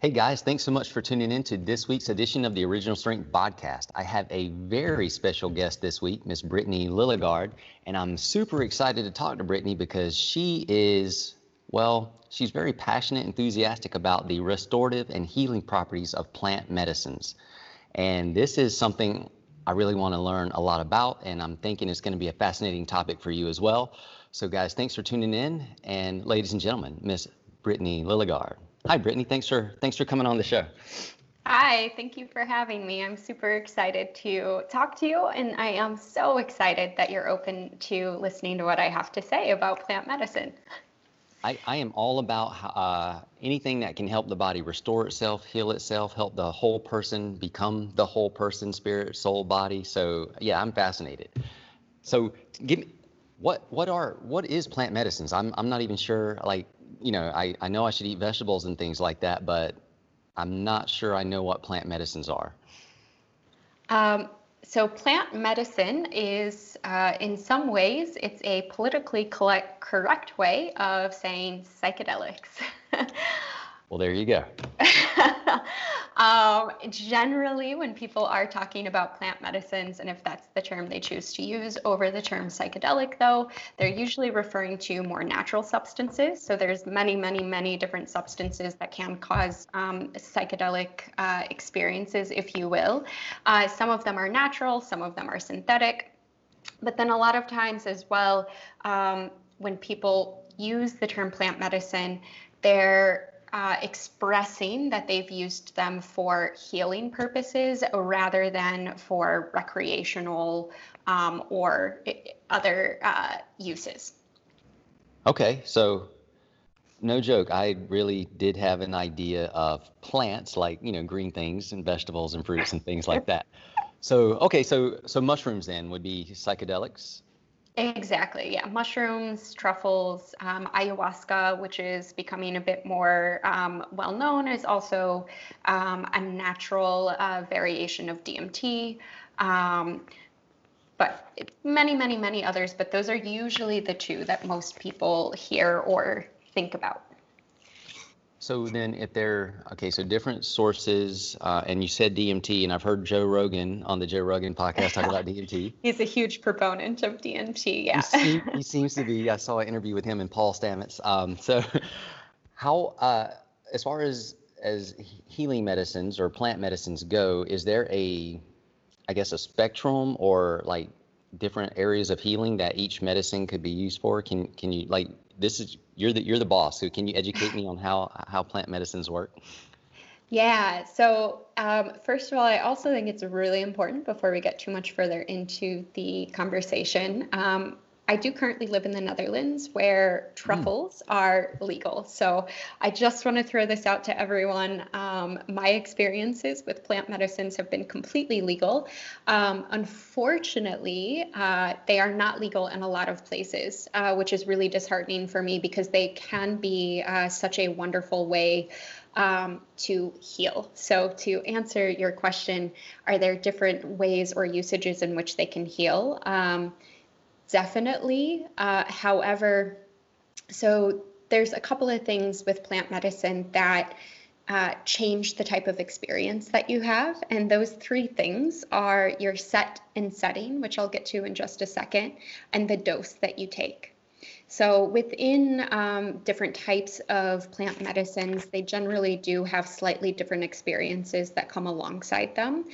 Hey guys, thanks so much for tuning in to this week's edition of the Original Strength Podcast. I have a very special guest this week, Miss Brittany Lilligard, and I'm super excited to talk to Brittany because she is, well, she's very passionate, enthusiastic about the restorative and healing properties of plant medicines. And this is something I really want to learn a lot about, and I'm thinking it's going to be a fascinating topic for you as well. So guys, thanks for tuning in. And ladies and gentlemen, Miss Brittany Lilligard. Hi, Brittany. Thanks for coming on the show. Hi, thank you for having me. I'm super excited to talk to you, and I am so excited that you're open to listening to what I have to say about plant medicine. I am all about anything that can help the body restore itself, heal itself, help the whole person become the whole person, spirit, soul, body. So yeah, I'm fascinated. So give me, what is plant medicines? I'm not even sure, like, you know, I know I should eat vegetables and things like that, but I'm not sure I know what plant medicines are. So plant medicine is, in some ways, it's a politically correct way of saying psychedelics. Well, there you go. Generally, when people are talking about plant medicines, and if that's the term they choose to use over the term psychedelic, though, they're usually referring to more natural substances. So there's many different substances that can cause psychedelic experiences, if you will. Some of them are natural, some of them are synthetic. But then a lot of times as well, when people use the term plant medicine, they're expressing that they've used them for healing purposes rather than for recreational or other uses. Okay, so no joke, I really did have an idea of plants, like, you know, green things and vegetables and fruits and things like that. So, okay, so mushrooms then would be psychedelics? Exactly, yeah. Mushrooms, truffles, ayahuasca, which is becoming a bit more well-known, is also a natural variation of DMT, but many others, but those are usually the two that most people hear or think about. So then if they're, okay, so different sources, and you said DMT, and I've heard Joe Rogan on the Joe Rogan podcast talk about DMT. He's a huge proponent of DMT, yeah. He seems to be. I saw an interview with him and Paul Stamets. So how, as far as healing medicines or plant medicines go, is there a, I guess, a spectrum or like different areas of healing that each medicine could be used for? Can you, like, this is, you're the boss, so can you educate me on how plant medicines work? Yeah, so first of all, I also think it's really important before we get too much further into the conversation. I do currently live in the Netherlands where truffles are legal. So I just want to throw this out to everyone. My experiences with plant medicines have been completely legal. Unfortunately, they are not legal in a lot of places, which is really disheartening for me because they can be such a wonderful way to heal. So to answer your question, are there different ways or usages in which they can heal? Definitely. However, so there's a couple of things with plant medicine that change the type of experience that you have. And those three things are your set and setting, which I'll get to in just a second, and the dose that you take. So within different types of plant medicines, they generally do have slightly different experiences that come alongside them.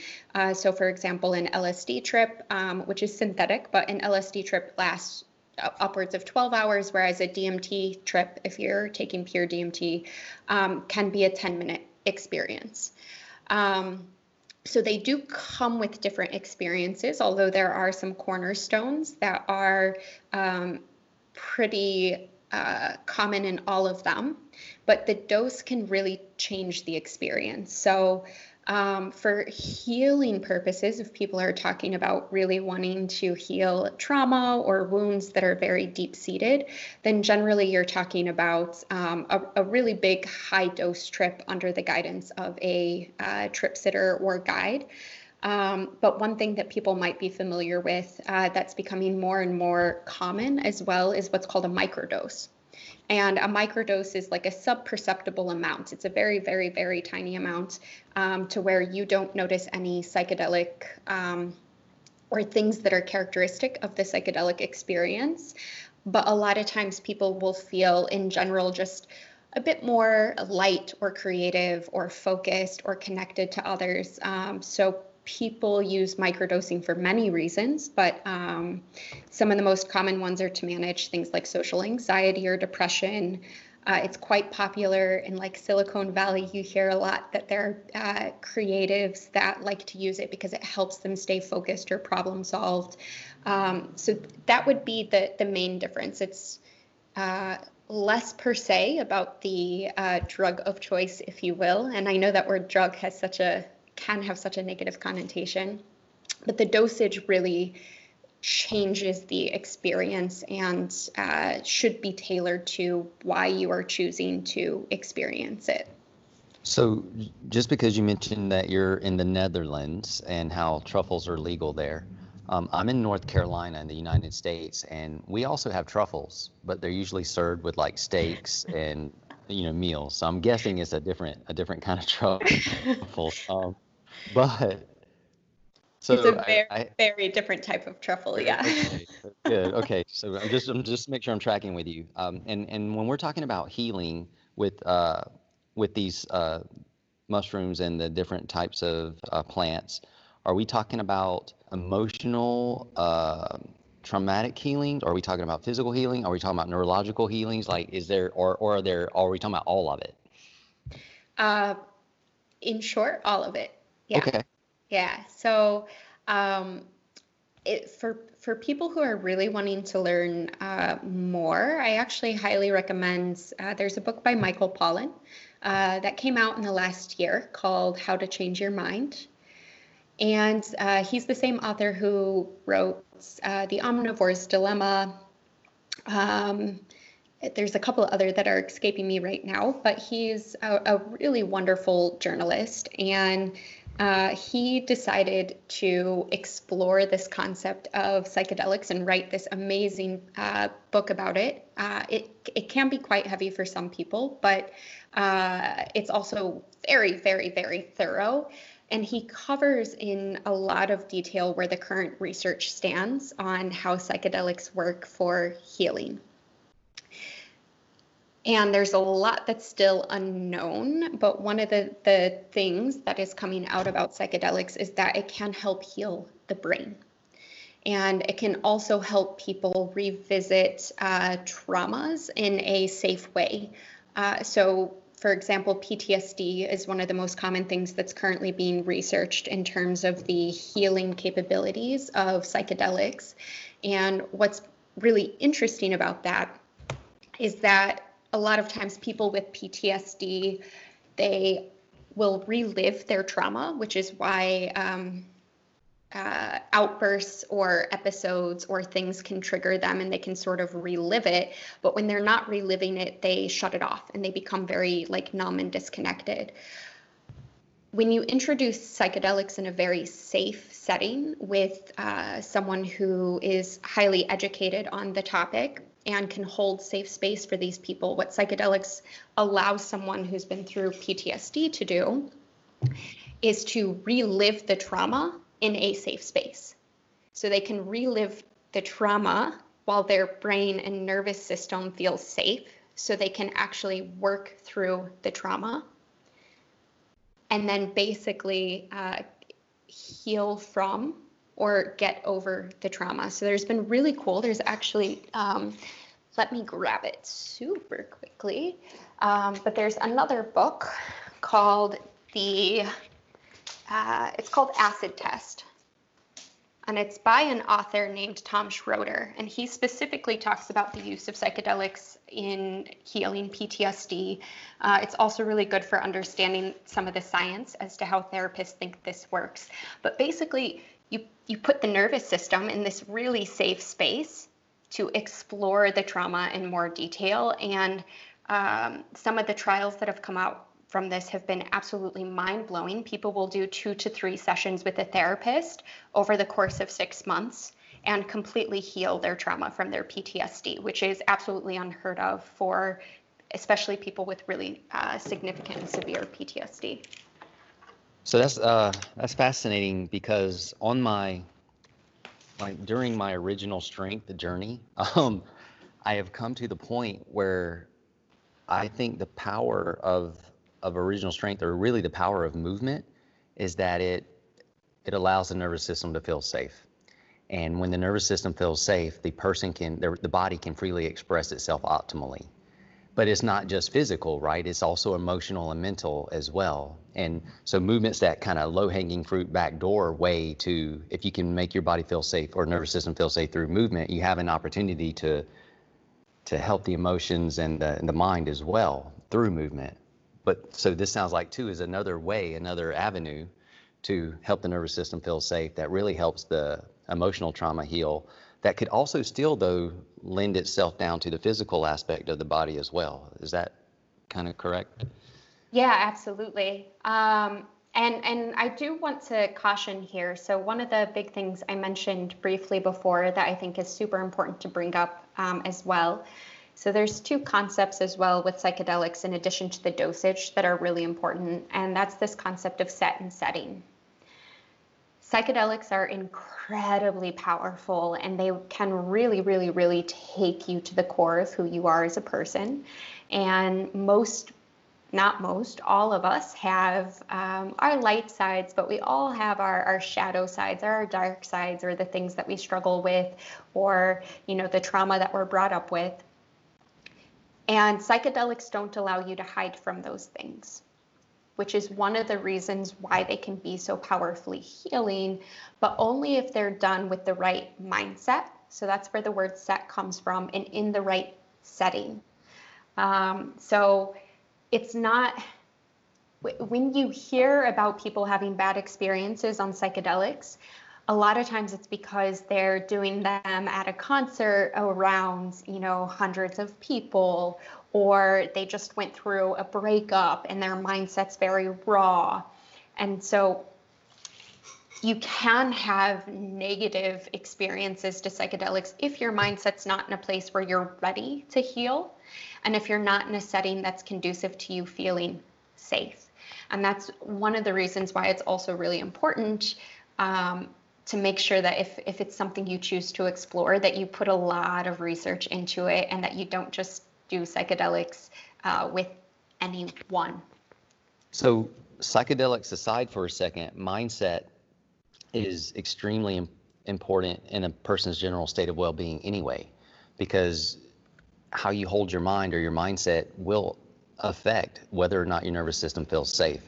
So for example, an LSD trip, which is synthetic, but an LSD trip lasts upwards of 12 hours, whereas a DMT trip, if you're taking pure DMT, can be a 10-minute experience. So they do come with different experiences, although there are some cornerstones that are pretty common in all of them, but the dose can really change the experience. So for healing purposes, if people are talking about really wanting to heal trauma or wounds that are very deep-seated, then generally you're talking about a really big high-dose trip under the guidance of a trip sitter or guide. But one thing that people might be familiar with that's becoming more and more common as well is what's called a microdose. And a microdose is like a sub-perceptible amount. It's a very, very, very tiny amount to where you don't notice any psychedelic or things that are characteristic of the psychedelic experience. But a lot of times people will feel in general just a bit more light or creative or focused or connected to others. So people use microdosing for many reasons, but some of the most common ones are to manage things like social anxiety or depression. It's quite popular in like Silicon Valley. You hear a lot that there are creatives that like to use it because it helps them stay focused or problem solved. So that would be the main difference. It's less per se about the drug of choice, if you will. And I know that word drug has can have such a negative connotation, but the dosage really changes the experience and should be tailored to why you are choosing to experience it. So just because you mentioned that you're in the Netherlands and how truffles are legal there, I'm in North Carolina in the United States, and we also have truffles, but they're usually served with like steaks and meals. So I'm guessing it's a different kind of truffle. But so it's a very different type of truffle. Yeah. Okay, good. Okay. So I'm just make sure I'm tracking with you. And when we're talking about healing with these mushrooms and the different types of plants, are we talking about emotional traumatic healings? Are we talking about physical healing? Are we talking about neurological healings? Like, is there, or are there, are we talking about all of it? In short, all of it. Yeah. Okay. Yeah. So, for people who are really wanting to learn more, I actually highly recommend, there's a book by Michael Pollan that came out in the last year called How to Change Your Mind. And he's the same author who wrote The Omnivore's Dilemma. There's a couple other that are escaping me right now, but he's a really wonderful journalist, and he decided to explore this concept of psychedelics and write this amazing book about it. It can be quite heavy for some people, but it's also very, very, very thorough. And he covers in a lot of detail where the current research stands on how psychedelics work for healing. And there's a lot that's still unknown, but one of the things that is coming out about psychedelics is that it can help heal the brain. And it can also help people revisit traumas in a safe way. For example, PTSD is one of the most common things that's currently being researched in terms of the healing capabilities of psychedelics. And what's really interesting about that is that a lot of times people with PTSD, they will relive their trauma, which is why outbursts or episodes or things can trigger them and they can sort of relive it. But when they're not reliving it, they shut it off and they become very like numb and disconnected. When you introduce psychedelics in a very safe setting with someone who is highly educated on the topic and can hold safe space for these people, what psychedelics allow someone who's been through PTSD to do is to relive the trauma in a safe space. So they can relive the trauma while their brain and nervous system feels safe, so they can actually work through the trauma and then basically heal from or get over the trauma. So there's been really cool, there's actually, let me grab it super quickly, but there's another book called it's called Acid Test, and it's by an author named Tom Schroeder, and he specifically talks about the use of psychedelics in healing PTSD. It's also really good for understanding some of the science as to how therapists think this works. But basically, you put the nervous system in this really safe space to explore the trauma in more detail, and some of the trials that have come out from this have been absolutely mind-blowing. People will do 2 to 3 sessions with a therapist over the course of 6 months, and completely heal their trauma from their PTSD, which is absolutely unheard of for especially people with really significant and severe PTSD. So that's fascinating, because on my, like during my Original Strength journey, I have come to the point where I think the power of Original Strength, or really the power of movement, is that it allows the nervous system to feel safe. And when the nervous system feels safe, the body can freely express itself optimally. But it's not just physical, right? It's also emotional and mental as well. And so movement's that kind of low-hanging fruit backdoor way to, if you can make your body feel safe or nervous system feel safe through movement, you have an opportunity to help the emotions and the mind as well through movement. But so this sounds like too is another way, another avenue to help the nervous system feel safe that really helps the emotional trauma heal. That could also still, though, lend itself down to the physical aspect of the body as well. Is that kind of correct? Yeah, absolutely. And I do want to caution here. So one of the big things I mentioned briefly before that I think is super important to bring up as well. So there's two concepts as well with psychedelics in addition to the dosage that are really important. And that's this concept of set and setting. Psychedelics are incredibly powerful, and they can really, really, really take you to the core of who you are as a person. And all of us have our light sides, but we all have our shadow sides, our dark sides, or the things that we struggle with, or, you know, the trauma that we're brought up with. And psychedelics don't allow you to hide from those things, which is one of the reasons why they can be so powerfully healing, but only if they're done with the right mindset. So that's where the word set comes from, and in the right setting. So it's not, when you hear about people having bad experiences on psychedelics, a lot of times it's because they're doing them at a concert around, you know, hundreds of people, or they just went through a breakup and their mindset's very raw. And so you can have negative experiences to psychedelics if your mindset's not in a place where you're ready to heal, and if you're not in a setting that's conducive to you feeling safe. And that's one of the reasons why it's also really important to make sure that if it's something you choose to explore, that you put a lot of research into it, and that you don't just do psychedelics with anyone. So psychedelics aside for a second, mindset is extremely important in a person's general state of well-being anyway, because how you hold your mind or your mindset will affect whether or not your nervous system feels safe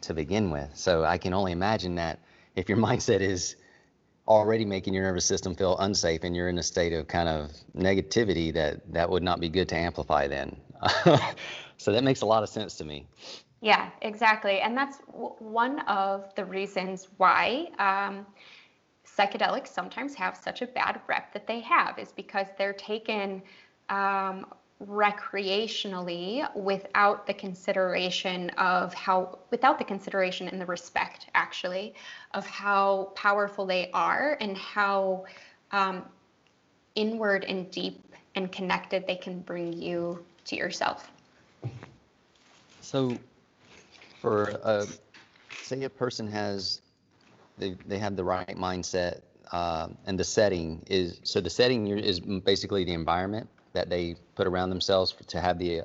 to begin with. So I can only imagine that if your mindset is already making your nervous system feel unsafe and you're in a state of kind of negativity, that would not be good to amplify then. So that makes a lot of sense to me. Yeah, exactly. And that's one of the reasons why psychedelics sometimes have such a bad rep that they have, is because they're taken recreationally without the consideration and the respect actually of how powerful they are, and how inward and deep and connected they can bring you to yourself. So for say a person has, they have the right mindset, and the setting is, so the setting is basically the environment that they put around themselves to have the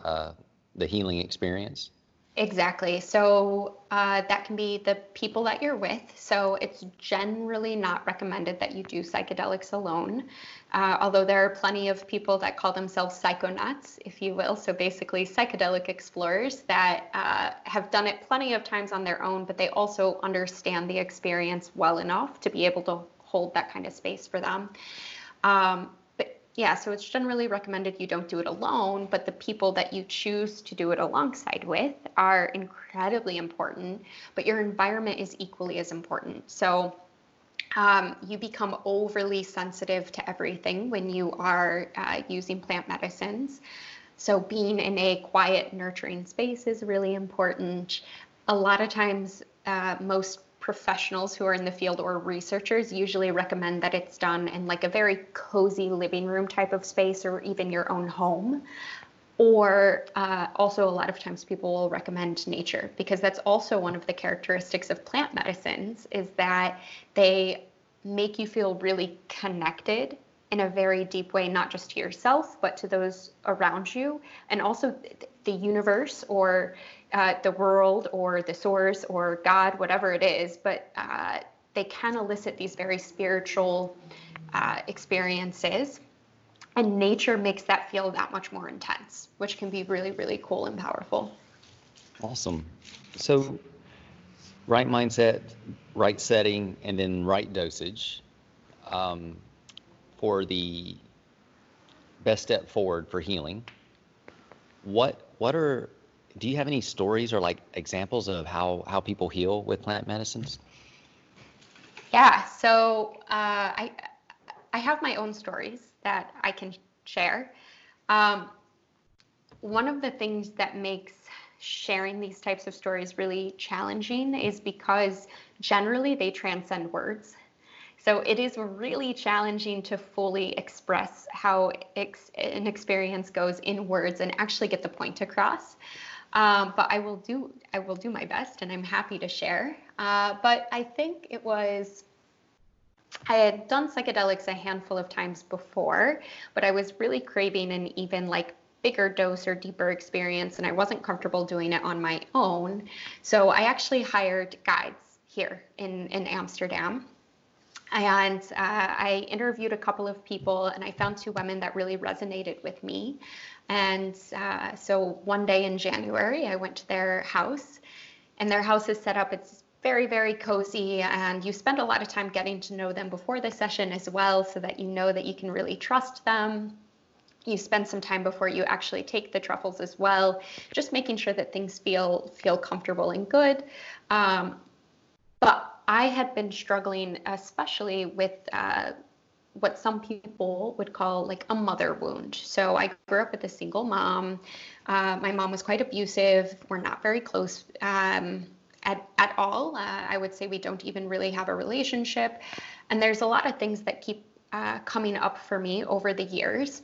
healing experience? Exactly. So that can be the people that you're with. So it's generally not recommended that you do psychedelics alone, although there are plenty of people that call themselves psychonauts, if you will. So basically psychedelic explorers that have done it plenty of times on their own, but they also understand the experience well enough to be able to hold that kind of space for them. Yeah, so it's generally recommended you don't do it alone, but the people that you choose to do it alongside with are incredibly important, but your environment is equally as important. So you become overly sensitive to everything when you are using plant medicines. So being in a quiet, nurturing space is really important. A lot of times, most professionals who are in the field or researchers usually recommend that it's done in like a very cozy living room type of space or even your own home. Or also a lot of times people will recommend nature, because that's also one of the characteristics of plant medicines, is that they make you feel really connected in a very deep way, not just to yourself, but to those around you, and also the universe or the world or the source or God, whatever it is. But they can elicit these very spiritual experiences. And nature makes that feel that much more intense, which can be really, really cool and powerful. Awesome. So right mindset, right setting, and then right dosage for the best step forward for healing. Do you have any stories or like examples of how people heal with plant medicines? Yeah, so I have my own stories that I can share. One of the things that makes sharing these types of stories really challenging is because generally they transcend words. So it is really challenging to fully express how an experience goes in words and actually get the point across. But I will do my best, and I'm happy to share. But I think it was, I had done psychedelics a handful of times before, but I was really craving an even like bigger dose or deeper experience, and I wasn't comfortable doing it on my own. So I actually hired guides here in Amsterdam, and I interviewed a couple of people, and I found two women that really resonated with me. And so one day in January, I went to their house, and their house is set up, it's very, very cozy, and you spend a lot of time getting to know them before the session as well, so that you know that you can really trust them. You spend some time before you actually take the truffles as well, just making sure that things feel comfortable and good. But I had been struggling, especially with what some people would call like a mother wound. So I grew up with a single mom. My mom was quite abusive. We're not very close. At all. I would say we don't even really have a relationship. And there's a lot of things that keep coming up for me over the years,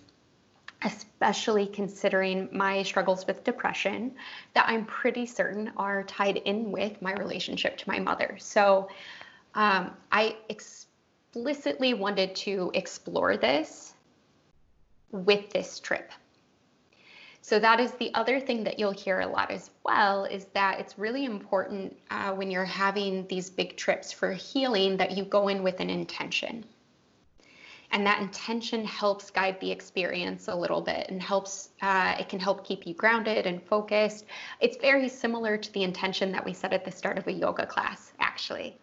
especially considering my struggles with depression, that I'm pretty certain are tied in with my relationship to my mother. So I explicitly wanted to explore this with this trip. So that is the other thing that you'll hear a lot as well, is that it's really important when you're having these big trips for healing that you go in with an intention. And that intention helps guide the experience a little bit and helps, it can help keep you grounded and focused. It's very similar to the intention that we set at the start of a yoga class, actually.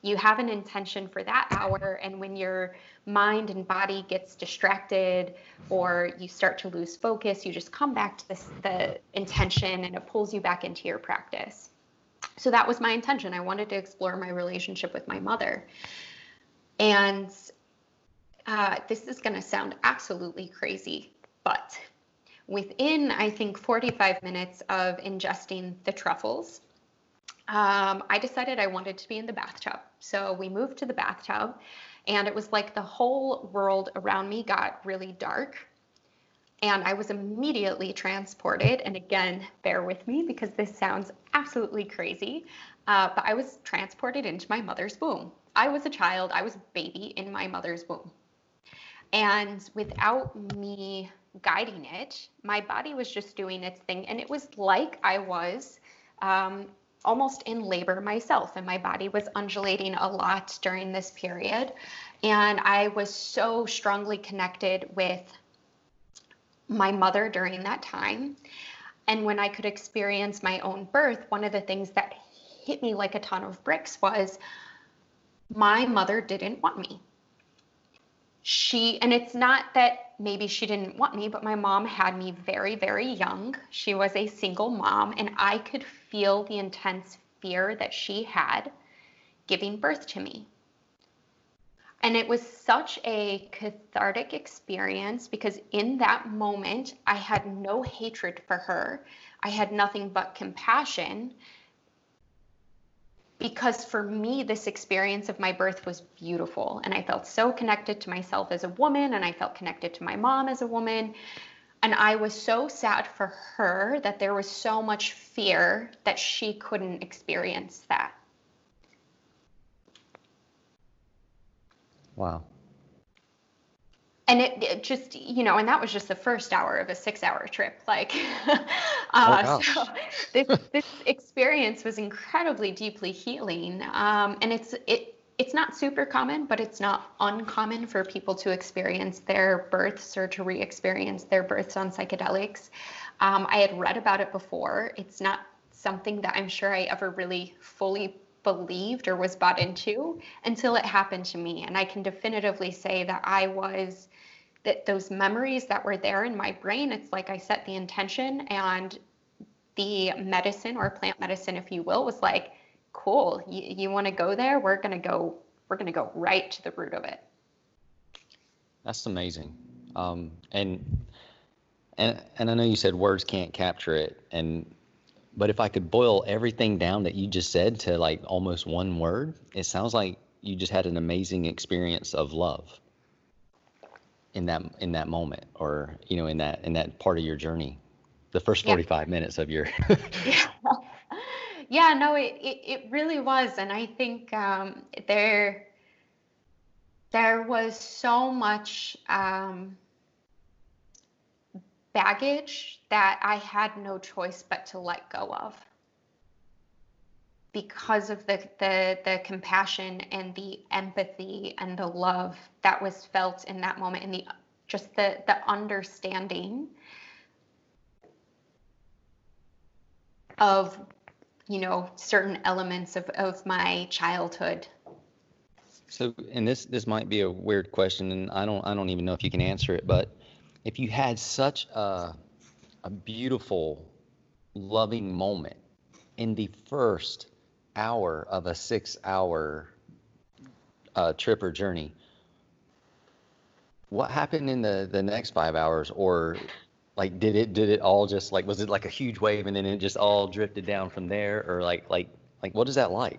You have an intention for that hour, and when your mind and body gets distracted or you start to lose focus, you just come back to the intention, and it pulls you back into your practice. So that was my intention. I wanted to explore my relationship with my mother. And this is going to sound absolutely crazy, but within, I think, 45 minutes of ingesting the truffles, I decided I wanted to be in the bathtub. So we moved to the bathtub, and it was like the whole world around me got really dark, and I was immediately transported. And again, bear with me because this sounds absolutely crazy, but I was transported into my mother's womb. I was a child, I was a baby in my mother's womb. And without me guiding it, my body was just doing its thing. And it was like I was, almost in labor myself, and my body was undulating a lot during this period, and I was so strongly connected with my mother during that time. And when I could experience my own birth, one of the things that hit me like a ton of bricks was my mother didn't want me. And it's not that maybe she didn't want me, but my mom had me very, very young. She was a single mom, and I could feel the intense fear that she had giving birth to me. And it was such a cathartic experience, because in that moment, I had no hatred for her. I had nothing but compassion. because for me, this experience of my birth was beautiful. And I felt so connected to myself as a woman, and I felt connected to my mom as a woman. And I was so sad for her that there was so much fear that she couldn't experience that. Wow. And it just, you know, and that was just the first hour of a 6-hour trip. Like, so this experience was incredibly deeply healing. And it's not super common, but it's not uncommon for people to experience their births or to re-experience their births on psychedelics. I had read about it before. It's not something that I'm sure I ever really fully believed or was bought into until it happened to me. And I can definitively say that that those memories that were there in my brain, it's like I set the intention, and the medicine, or plant medicine, if you will, was like, cool, you want to go there? We're going to go right to the root of it. That's amazing. And I know you said words can't capture it, but if I could boil everything down that you just said to like almost one word, it sounds like you just had an amazing experience of love in that moment, or, you know, in that part of your journey, the first 45 minutes of your. Yeah, no, it really was. And I think there was so much baggage that I had no choice but to let go of, because of the compassion and the empathy and the love that was felt in that moment, and the understanding of, you know, certain elements of my childhood. So, and this might be a weird question, and I don't even know if you can answer it, but if you had such a beautiful, loving moment in the first hour of a 6-hour trip or journey, what happened in the next 5 hours? Or like, did it all just like, was it like a huge wave and then it just all drifted down from there? Or like what is that like?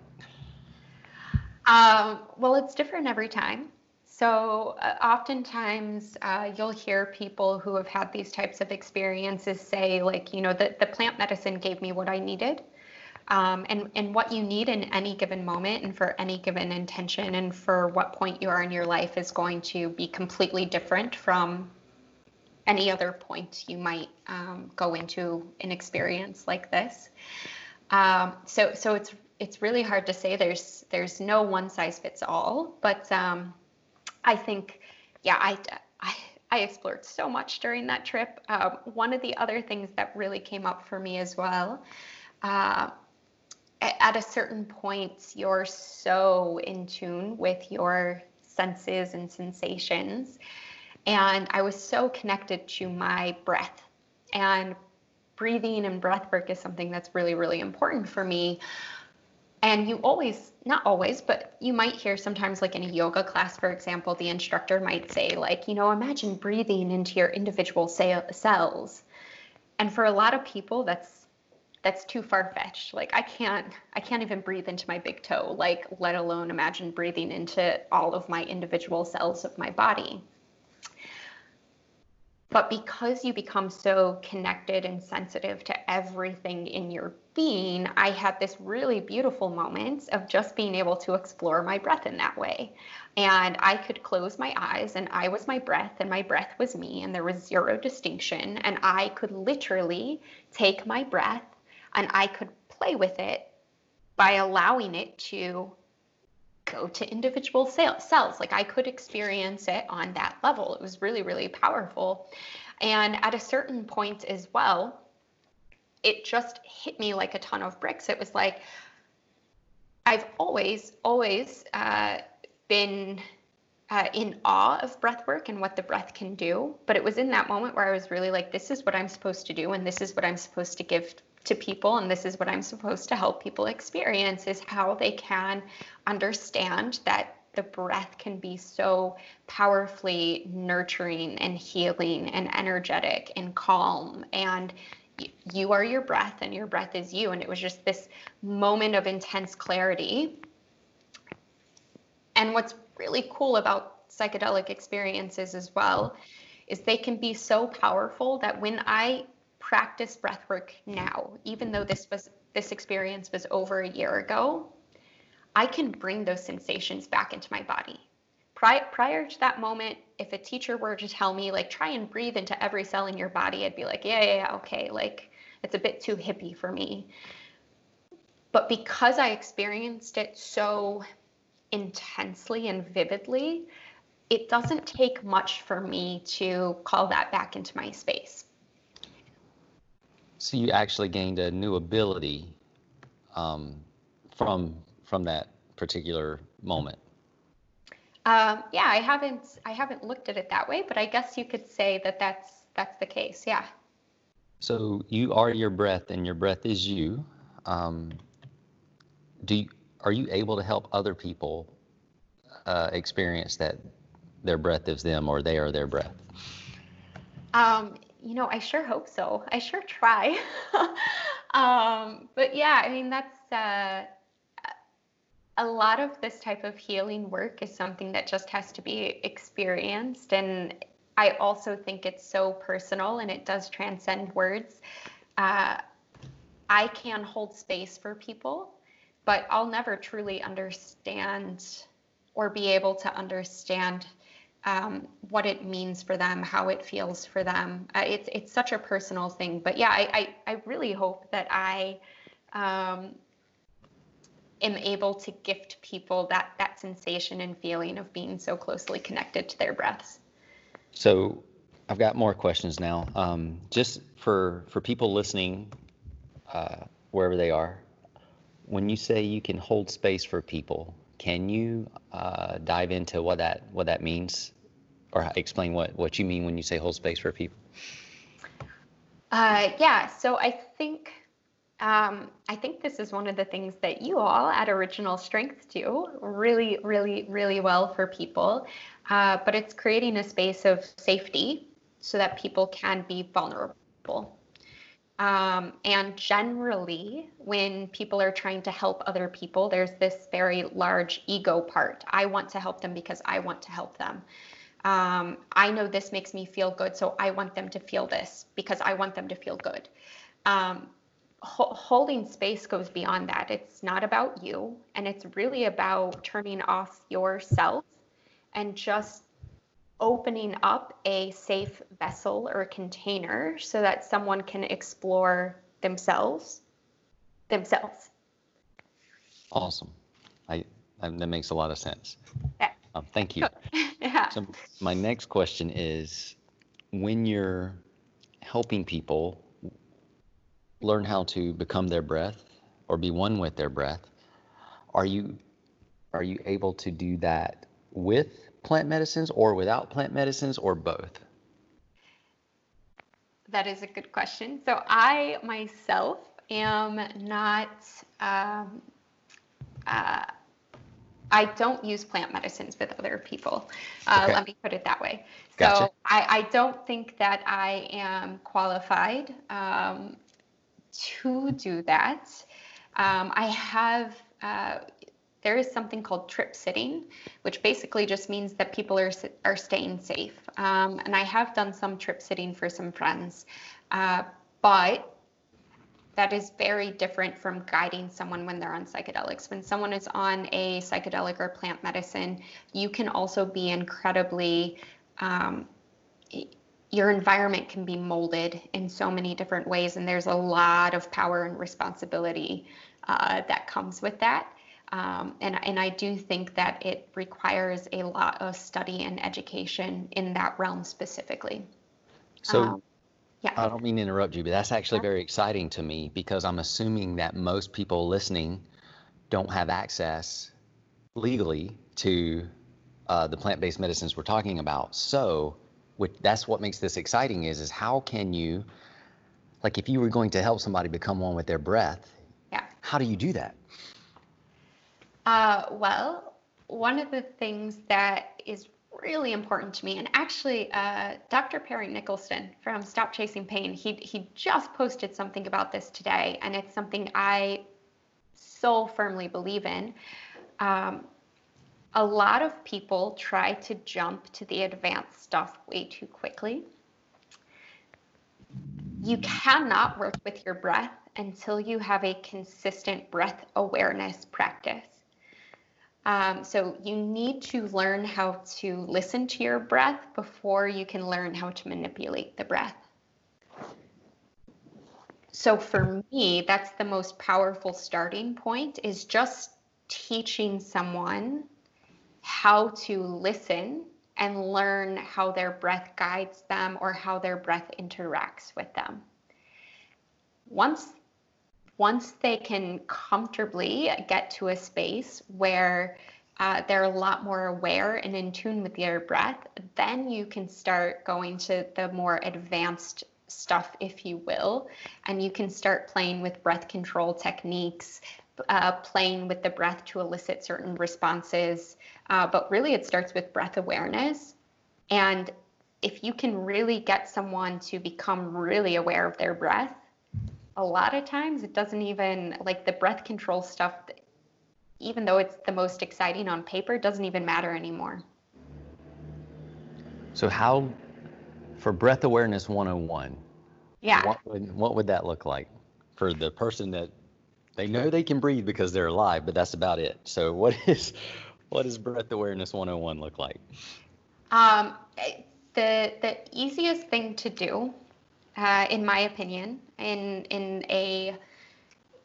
Well, it's different every time. So oftentimes you'll hear people who have had these types of experiences say, like, you know, the plant medicine gave me what I needed, and what you need in any given moment and for any given intention and for what point you are in your life is going to be completely different from any other point you might go into an experience like this. So it's really hard to say. There's no one size fits all, but I think, yeah, I explored so much during that trip. One of the other things that really came up for me as well, at a certain point, you're so in tune with your senses and sensations. And I was so connected to my breath. And breathing and breathwork is something that's really, really important for me. And you always, not always, but you might hear sometimes, like in a yoga class, for example, the instructor might say, like, you know, imagine breathing into your individual cells. And for a lot of people, that's too far-fetched. Like, I can't even breathe into my big toe, like, let alone imagine breathing into all of my individual cells of my body. But because you become so connected and sensitive to everything in your being, I had this really beautiful moment of just being able to explore my breath in that way. And I could close my eyes, and I was my breath, and my breath was me, and there was zero distinction. And I could literally take my breath and I could play with it by allowing it to go to individual cells. Like, I could experience it on that level. It was really, really powerful. And at a certain point as well, it just hit me like a ton of bricks. It was like, I've always been in awe of breathwork and what the breath can do. But it was in that moment where I was really like, this is what I'm supposed to do, and this is what I'm supposed to give to people, and this is what I'm supposed to help people experience, is how they can understand that the breath can be so powerfully nurturing and healing and energetic and calm and you are your breath and your breath is you. And it was just this moment of intense clarity. And what's really cool about psychedelic experiences as well is they can be so powerful that when I practice breathwork now, even though this experience was over a year ago, I can bring those sensations back into my body. Prior to that moment, if a teacher were to tell me, like, try and breathe into every cell in your body, I'd be like, yeah, okay, like, it's a bit too hippie for me. But because I experienced it so intensely and vividly, it doesn't take much for me to call that back into my space. So you actually gained a new ability from that particular moment. Yeah, I haven't looked at it that way, but I guess you could say that that's the case. Yeah. So you are your breath and your breath is you. Are you able to help other people experience that their breath is them or they are their breath? You know, I sure hope so. I sure try. But yeah, I mean, that's a lot of this type of healing work is something that just has to be experienced. And I also think it's so personal and it does transcend words. I can hold space for people, but I'll never truly understand or be able to understand what it means for them, how it feels for them. It's such a personal thing. But yeah, I really hope that I am able to gift people that sensation and feeling of being so closely connected to their breaths. So I've got more questions now. Just for people listening, wherever they are, when you say you can hold space for people, can you dive into what that means, or explain what you mean when you say hold space for people? Yeah. So I think this is one of the things that you all at Original Strength do really, really, really well for people. But it's creating a space of safety so that people can be vulnerable. And generally, when people are trying to help other people, there's this very large ego part. I want to help them because I want to help them. I know this makes me feel good, so I want them to feel this because I want them to feel good. Holding space goes beyond that. It's not about you, and it's really about turning off yourself and just opening up a safe vessel or a container so that someone can explore themselves. Awesome. That makes a lot of sense. Yeah. Thank you. Yeah. So my next question is, when you're helping people learn how to become their breath or be one with their breath, are you able to do that with plant medicines or without plant medicines or both? That is a good question. So I myself am not, I don't use plant medicines with other people. Okay. Let me put it that way. Gotcha. So I don't think that I am qualified to do that. I have, there is something called trip sitting, which basically just means that people are staying safe. And I have done some trip sitting for some friends, but that is very different from guiding someone when they're on psychedelics. When someone is on a psychedelic or plant medicine, you can also be incredibly, your environment can be molded in so many different ways, and there's a lot of power and responsibility that comes with that. And I do think that it requires a lot of study and education in that realm specifically. So yeah. I don't mean to interrupt you, but that's actually very exciting to me, because I'm assuming that most people listening don't have access legally to the plant-based medicines we're talking about. So that's what makes this exciting is how can you, like, if you were going to help somebody become one with their breath, how do you do that? Well, one of the things that is really important to me. And actually, Dr. Perry Nicholson from Stop Chasing Pain, he just posted something about this today, and it's something I so firmly believe in. A lot of people try to jump to the advanced stuff way too quickly. You cannot work with your breath until you have a consistent breath awareness practice. So you need to learn how to listen to your breath before you can learn how to manipulate the breath. So for me, that's the most powerful starting point, is just teaching someone how to listen and learn how their breath guides them or how their breath interacts with them. Once they can comfortably get to a space where they're a lot more aware and in tune with their breath, then you can start going to the more advanced stuff, if you will, and you can start playing with breath control techniques, playing with the breath to elicit certain responses. But really it starts with breath awareness. And if you can really get someone to become really aware of their breath, a lot of times it doesn't even, like the breath control stuff, even though it's the most exciting on paper, doesn't even matter anymore. So how, for breath awareness 101, yeah, what would that look like for the person that they know they can breathe because they're alive, but that's about it? So what does breath awareness 101 look like? The easiest thing to do, in my opinion, in a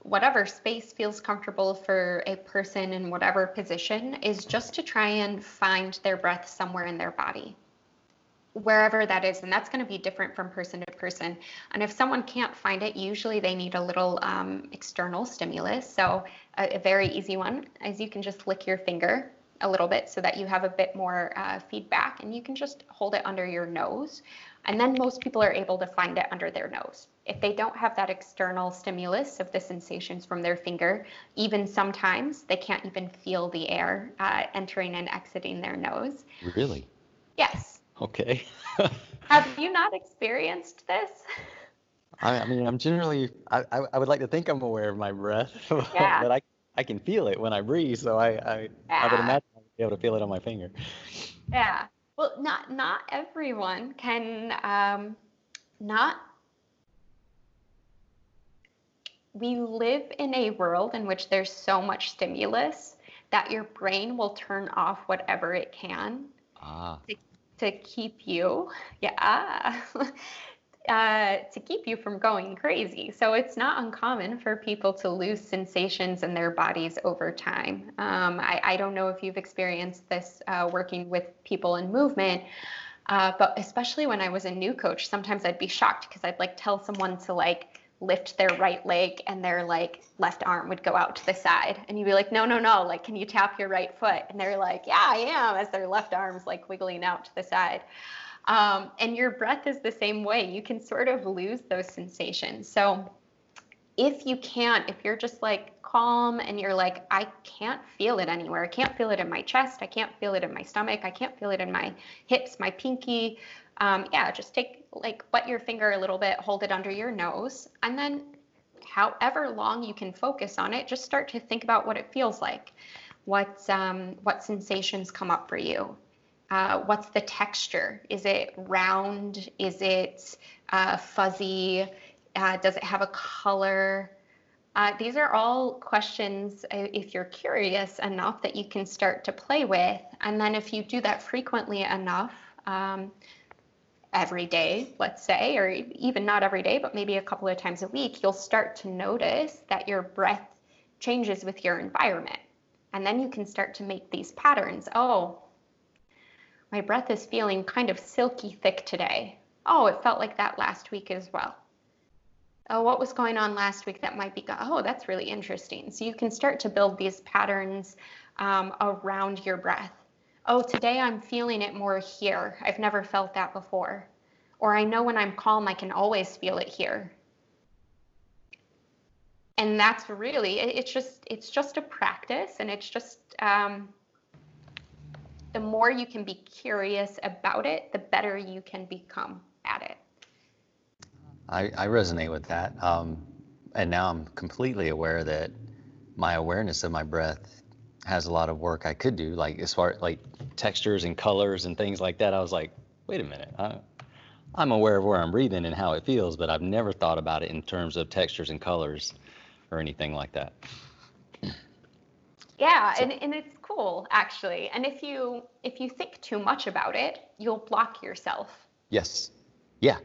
whatever space feels comfortable for a person in whatever position, is just to try and find their breath somewhere in their body, wherever that is. And that's going to be different from person to person. And if someone can't find it, usually they need a little external stimulus. So a very easy one is you can just lick your finger a little bit so that you have a bit more feedback, and you can just hold it under your nose. And then most people are able to find it under their nose. If they don't have that external stimulus of the sensations from their finger, even sometimes they can't even feel the air entering and exiting their nose. Really? Yes. Okay. Have you not experienced this? I mean, I'm generally, I would like to think I'm aware of my breath, yeah. But I can feel it when I breathe. So I would imagine I would be able to feel it on my finger. Yeah. Well, not everyone can, we live in a world in which there's so much stimulus that your brain will turn off whatever it can to keep you, yeah, to keep you from going crazy. So it's not uncommon for people to lose sensations in their bodies over time. I don't know if you've experienced this working with people in movement, but especially when I was a new coach, sometimes I'd be shocked because I'd tell someone to lift their right leg and their left arm would go out to the side, and you'd be like, no, can you tap your right foot? And they're like, yeah, I am, as their left arm's wiggling out to the side. And your breath is the same way. You can sort of lose those sensations. So if you're just calm and you're I can't feel it anywhere. I can't feel it in my chest. I can't feel it in my stomach. I can't feel it in my hips, my pinky. Just take wet your finger a little bit, hold it under your nose, and then however long you can focus on it, just start to think about what it feels like. What sensations come up for you? What's the texture? Is it round? Is it fuzzy? Does it have a color? These are all questions, if you're curious enough, that you can start to play with. And then if you do that frequently enough, every day, let's say, or even not every day, but maybe a couple of times a week, you'll start to notice that your breath changes with your environment. And then you can start to make these patterns. Oh, my breath is feeling kind of silky thick today. Oh, it felt like that last week as well. Oh, what was going on last week that might be, oh, that's really interesting. So you can start to build these patterns around your breath. Oh, today I'm feeling it more here. I've never felt that before. Or I know when I'm calm, I can always feel it here. And that's really, it's just a practice, and it's just the more you can be curious about it, the better you can become at it. I resonate with that. And now I'm completely aware that my awareness of my breath has a lot of work I could do, like as far like textures and colors and things like that. I was like, wait a minute, I'm aware of where I'm breathing and how it feels, but I've never thought about it in terms of textures and colors or anything like that. Yeah, so. and it's cool actually. And if you think too much about it, you'll block yourself. Yes. Yeah.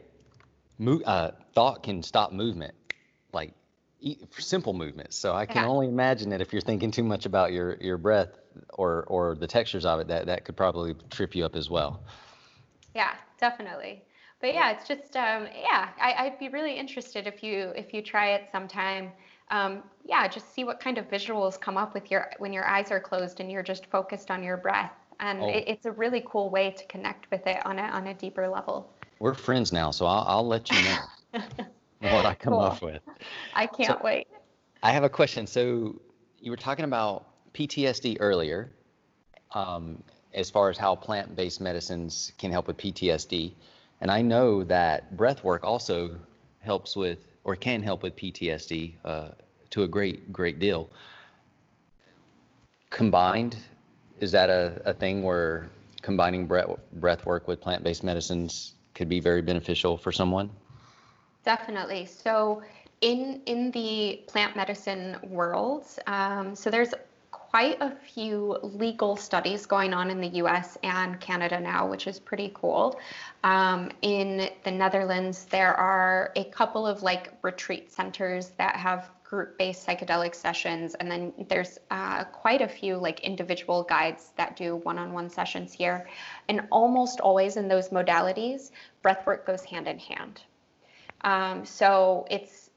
Thought can stop movement, like simple movements. So I can only imagine that if you're thinking too much about your breath or the textures of it, that could probably trip you up as well. Yeah, definitely. But yeah, it's just I'd be really interested if you try it sometime. Just see what kind of visuals come up with when your eyes are closed and you're just focused on your breath. And it's a really cool way to connect with it on a deeper level. We're friends now, so I'll let you know what I come up with. I can't wait. I have a question. So you were talking about PTSD earlier, as far as how plant-based medicines can help with PTSD. And I know that breath work also helps with, or can help with PTSD to a great, great deal. Combined, is that a thing where combining breath work with plant-based medicines could be very beneficial for someone? Definitely. So in the plant medicine world, so there's quite a few legal studies going on in the US and Canada now, which is pretty cool. In the Netherlands, there are a couple of like retreat centers that have group-based psychedelic sessions. And then there's quite a few like individual guides that do one-on-one sessions here. And almost always in those modalities, breathwork goes hand in hand. So it's,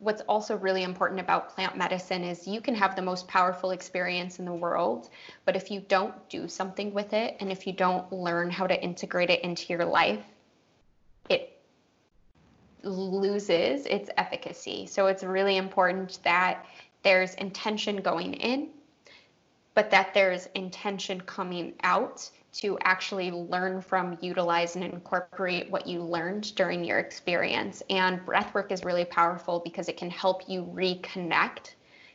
what's also really important about plant medicine is you can have the most powerful experience in the world, but if you don't do something with it, and if you don't learn how to integrate it into your life, it loses its efficacy. So it's really important that there's intention going in, but that there's intention coming out to actually learn from, utilize, and incorporate what you learned during your experience. And breathwork is really powerful because it can help you reconnect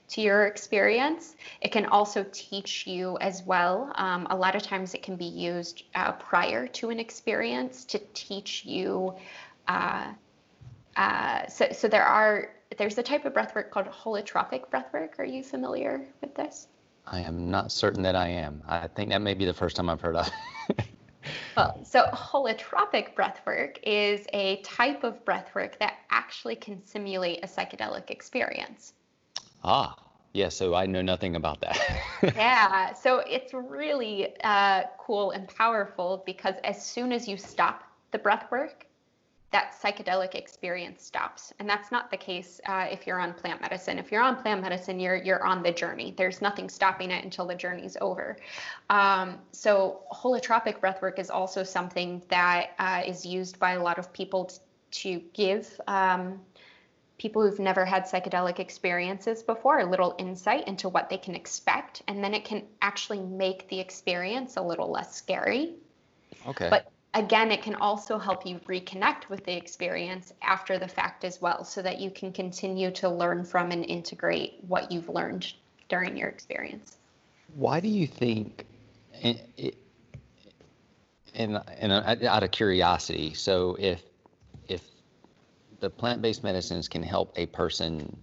to your experience. It can also teach you as well. A lot of times it can be used prior to an experience to teach you. So there's a type of breathwork called holotropic breathwork. Are you familiar with this? I am not certain that I am. I think that may be the first time I've heard of it. Well, so holotropic breathwork is a type of breathwork that actually can simulate a psychedelic experience. Ah, yeah, so I know nothing about that. Yeah, so it's really cool and powerful because as soon as you stop the breathwork, that psychedelic experience stops. And that's not the case if you're on plant medicine. If you're on plant medicine, you're on the journey. There's nothing stopping it until the journey's over. So holotropic breathwork is also something that is used by a lot of people to give people who've never had psychedelic experiences before a little insight into what they can expect. And then it can actually make the experience a little less scary. Okay. But again, it can also help you reconnect with the experience after the fact as well, so that you can continue to learn from and integrate what you've learned during your experience. Why do you think, and out of curiosity, so if the plant-based medicines can help a person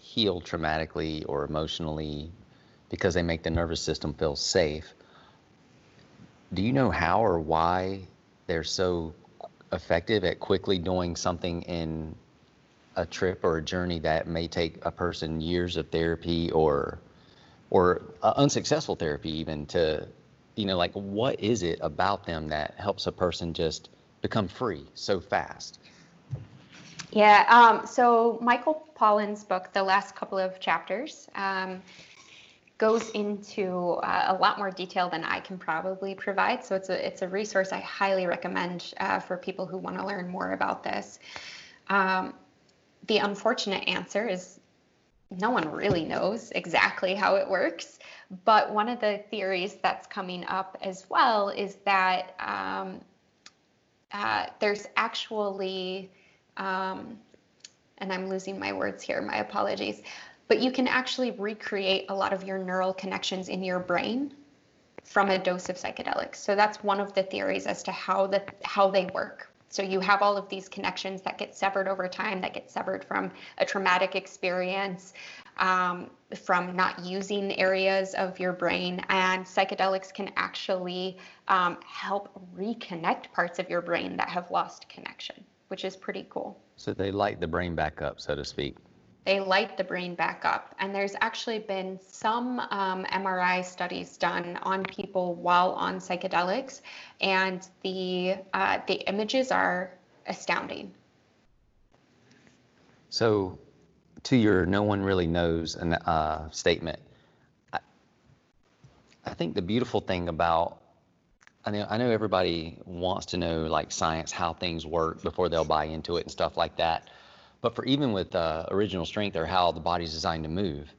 heal traumatically or emotionally because they make the nervous system feel safe, do you know how or why they're so effective at quickly doing something in a trip or a journey that may take a person years of therapy or unsuccessful therapy even to, like what is it about them that helps a person just become free so fast? Yeah, so Michael Pollan's book, the last couple of chapters, goes into a lot more detail than I can probably provide. So it's a resource I highly recommend for people who want to learn more about this. The unfortunate answer is no one really knows exactly how it works. But one of the theories that's coming up as well is that there's actually, and I'm losing my words here, my apologies, but you can actually recreate a lot of your neural connections in your brain from a dose of psychedelics. So that's one of the theories as to how they work. So you have all of these connections that get severed over time, that get severed from a traumatic experience, from not using areas of your brain, and psychedelics can actually help reconnect parts of your brain that have lost connection, which is pretty cool. So they light the brain back up, so to speak. They light the brain back up. And there's actually been some MRI studies done on people while on psychedelics, and the images are astounding. So to your no one really knows statement, I think the beautiful thing about, I know everybody wants to know, like, science, how things work before they'll buy into it and stuff like that. But for even with original strength or how the body's designed to move,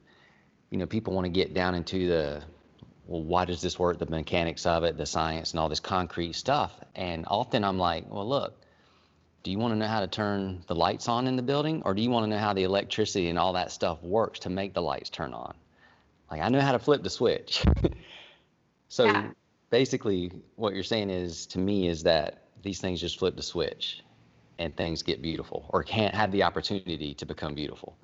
you know, people want to get down into the, well, why does this work, the mechanics of it, the science, and all this concrete stuff. And often I'm like, well, look, do you want to know how to turn the lights on in the building, or do you want to know how the electricity and all that stuff works to make the lights turn on? Like, I know how to flip the switch. So yeah. Basically what you're saying is, to me, is that these things just flip the switch and things get beautiful, or can't have the opportunity to become beautiful.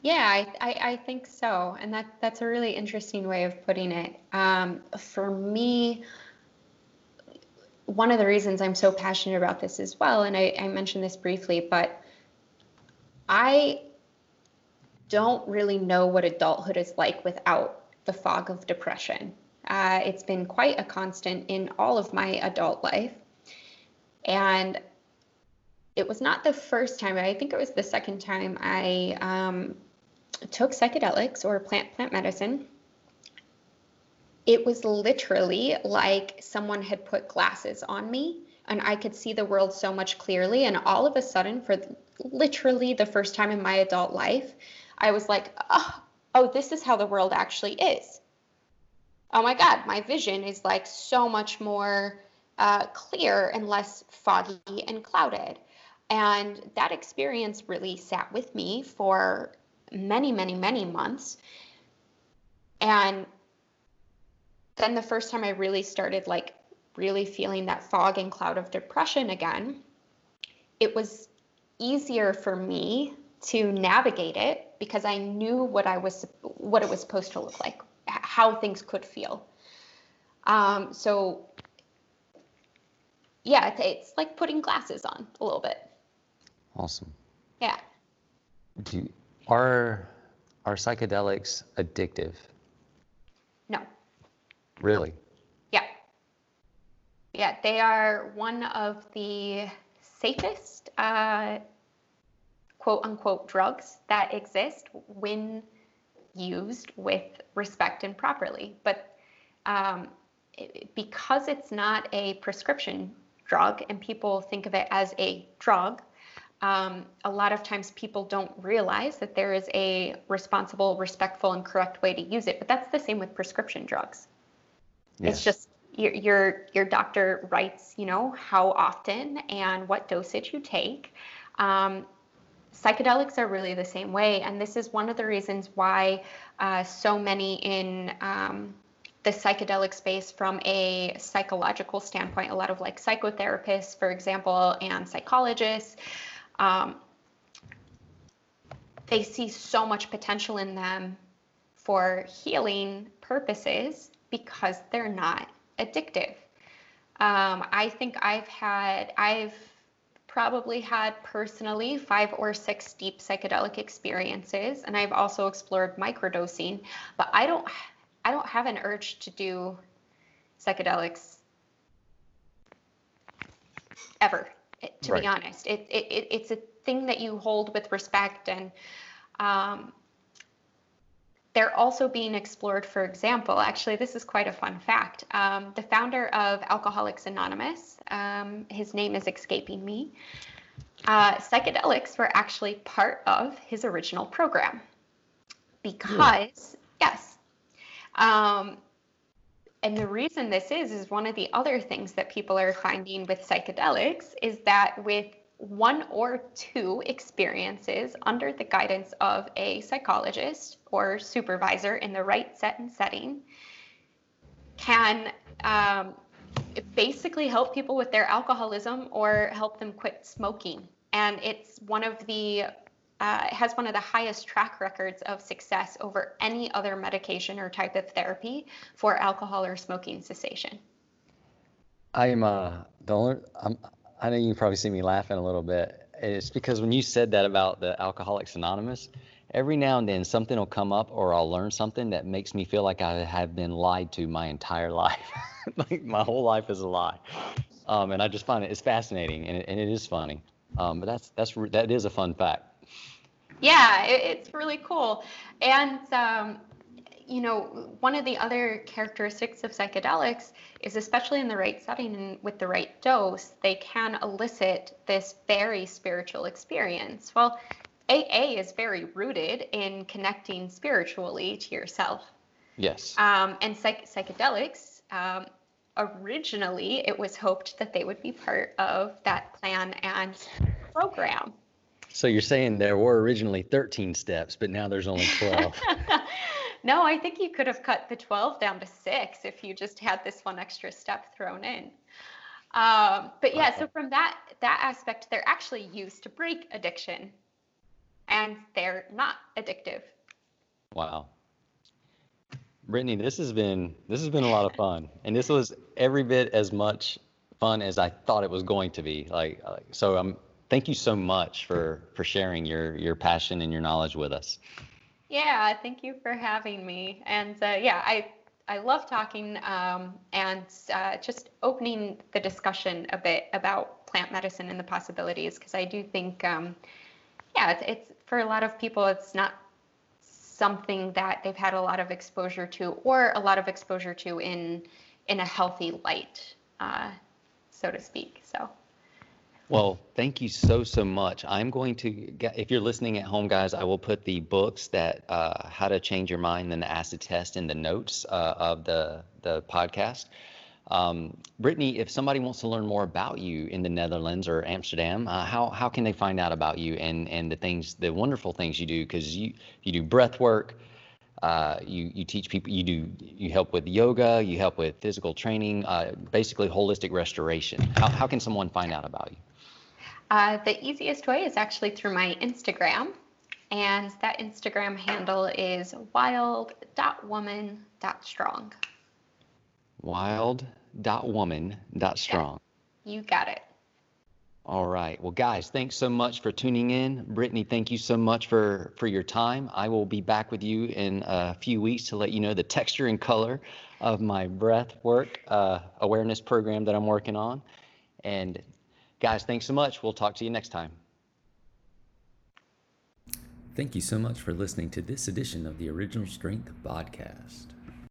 Yeah, I think so. And that's a really interesting way of putting it. For me, one of the reasons I'm so passionate about this as well, and I mentioned this briefly, but I don't really know what adulthood is like without the fog of depression. It's been quite a constant in all of my adult life. And it was not the first time, I think it was the second time I took psychedelics or plant medicine. It was literally like someone had put glasses on me, and I could see the world so much clearly. And all of a sudden, for literally the first time in my adult life, I was like, oh, this is how the world actually is. Oh my God, my vision is like so much more clear and less foggy and clouded. And that experience really sat with me for many, many, many months. And then the first time I really started like really feeling that fog and cloud of depression again, it was easier for me to navigate it because I knew what it was supposed to look like, how things could feel. So yeah, it's like putting glasses on a little bit. Awesome. Yeah. Are psychedelics addictive? No. Really? Yeah. Yeah, they are one of the safest, quote unquote, drugs that exist when used with respect and properly. But because it's not a prescription drug, and people think of it as a drug, a lot of times people don't realize that there is a responsible, respectful, and correct way to use it. But that's the same with prescription drugs. Yes. It's just your doctor writes, you know, how often and what dosage you take. Psychedelics are really the same way, and this is one of the reasons why so many in the psychedelic space, from a psychological standpoint, a lot of like psychotherapists, for example, and psychologists, they see so much potential in them for healing purposes because they're not addictive. I think I've probably had personally 5 or 6 deep psychedelic experiences, and I've also explored microdosing, but I don't have an urge to do psychedelics ever, to be honest. It's a thing that you hold with respect, and they're also being explored. For example, actually, this is quite a fun fact. The founder of Alcoholics Anonymous, his name is escaping me, psychedelics were actually part of his original program because, yes. And the reason this is one of the other things that people are finding with psychedelics is that with one or two experiences under the guidance of a psychologist or supervisor in the right set and setting can basically help people with their alcoholism or help them quit smoking. And it's one of the, it has one of the highest track records of success over any other medication or type of therapy for alcohol or smoking cessation. I know you probably see me laughing a little bit. It's because when you said that about the Alcoholics Anonymous, every now and then something will come up or I'll learn something that makes me feel like I have been lied to my entire life. Like my whole life is a lie. And I just find it's fascinating and it is funny. But that is a fun fact. Yeah, it's really cool. And, you know, one of the other characteristics of psychedelics is, especially in the right setting and with the right dose, they can elicit this very spiritual experience. Well, AA is very rooted in connecting spiritually to yourself. Yes. And psychedelics, originally it was hoped that they would be part of that plan and program. So you're saying there were originally 13 steps, but now there's only 12. No, I think you could have cut the 12 down to 6 if you just had this one extra step thrown in. But yeah, so from that aspect, they're actually used to break addiction, and they're not addictive. Wow. Brittany, this has been a lot of fun, and this was every bit as much fun as I thought it was going to be. Thank you so much for sharing your passion and your knowledge with us. Yeah, thank you for having me. And I love talking and just opening the discussion a bit about plant medicine and the possibilities, because I do think, it's for a lot of people, it's not something that they've had a lot of exposure to in a healthy light, so to speak. So. Well, thank you so much. I'm going to, if you're listening at home, guys, I will put the books that How to Change Your Mind and the Acid Test in the notes of the podcast. Brittany, if somebody wants to learn more about you in the Netherlands or Amsterdam, how can they find out about you and the wonderful things you do? Because you do breath work, you teach people, you help with yoga, you help with physical training, basically holistic restoration. How can someone find out about you? The easiest way is actually through my Instagram, and that Instagram handle is wild.woman.strong. Wild.woman.strong. You got it. All right. Well, guys, thanks so much for tuning in. Brittany, thank you so much for your time. I will be back with you in a few weeks to let you know the texture and color of my breath work awareness program that I'm working on. And guys, thanks so much. We'll talk to you next time. Thank you so much for listening to this edition of the Original Strength Podcast.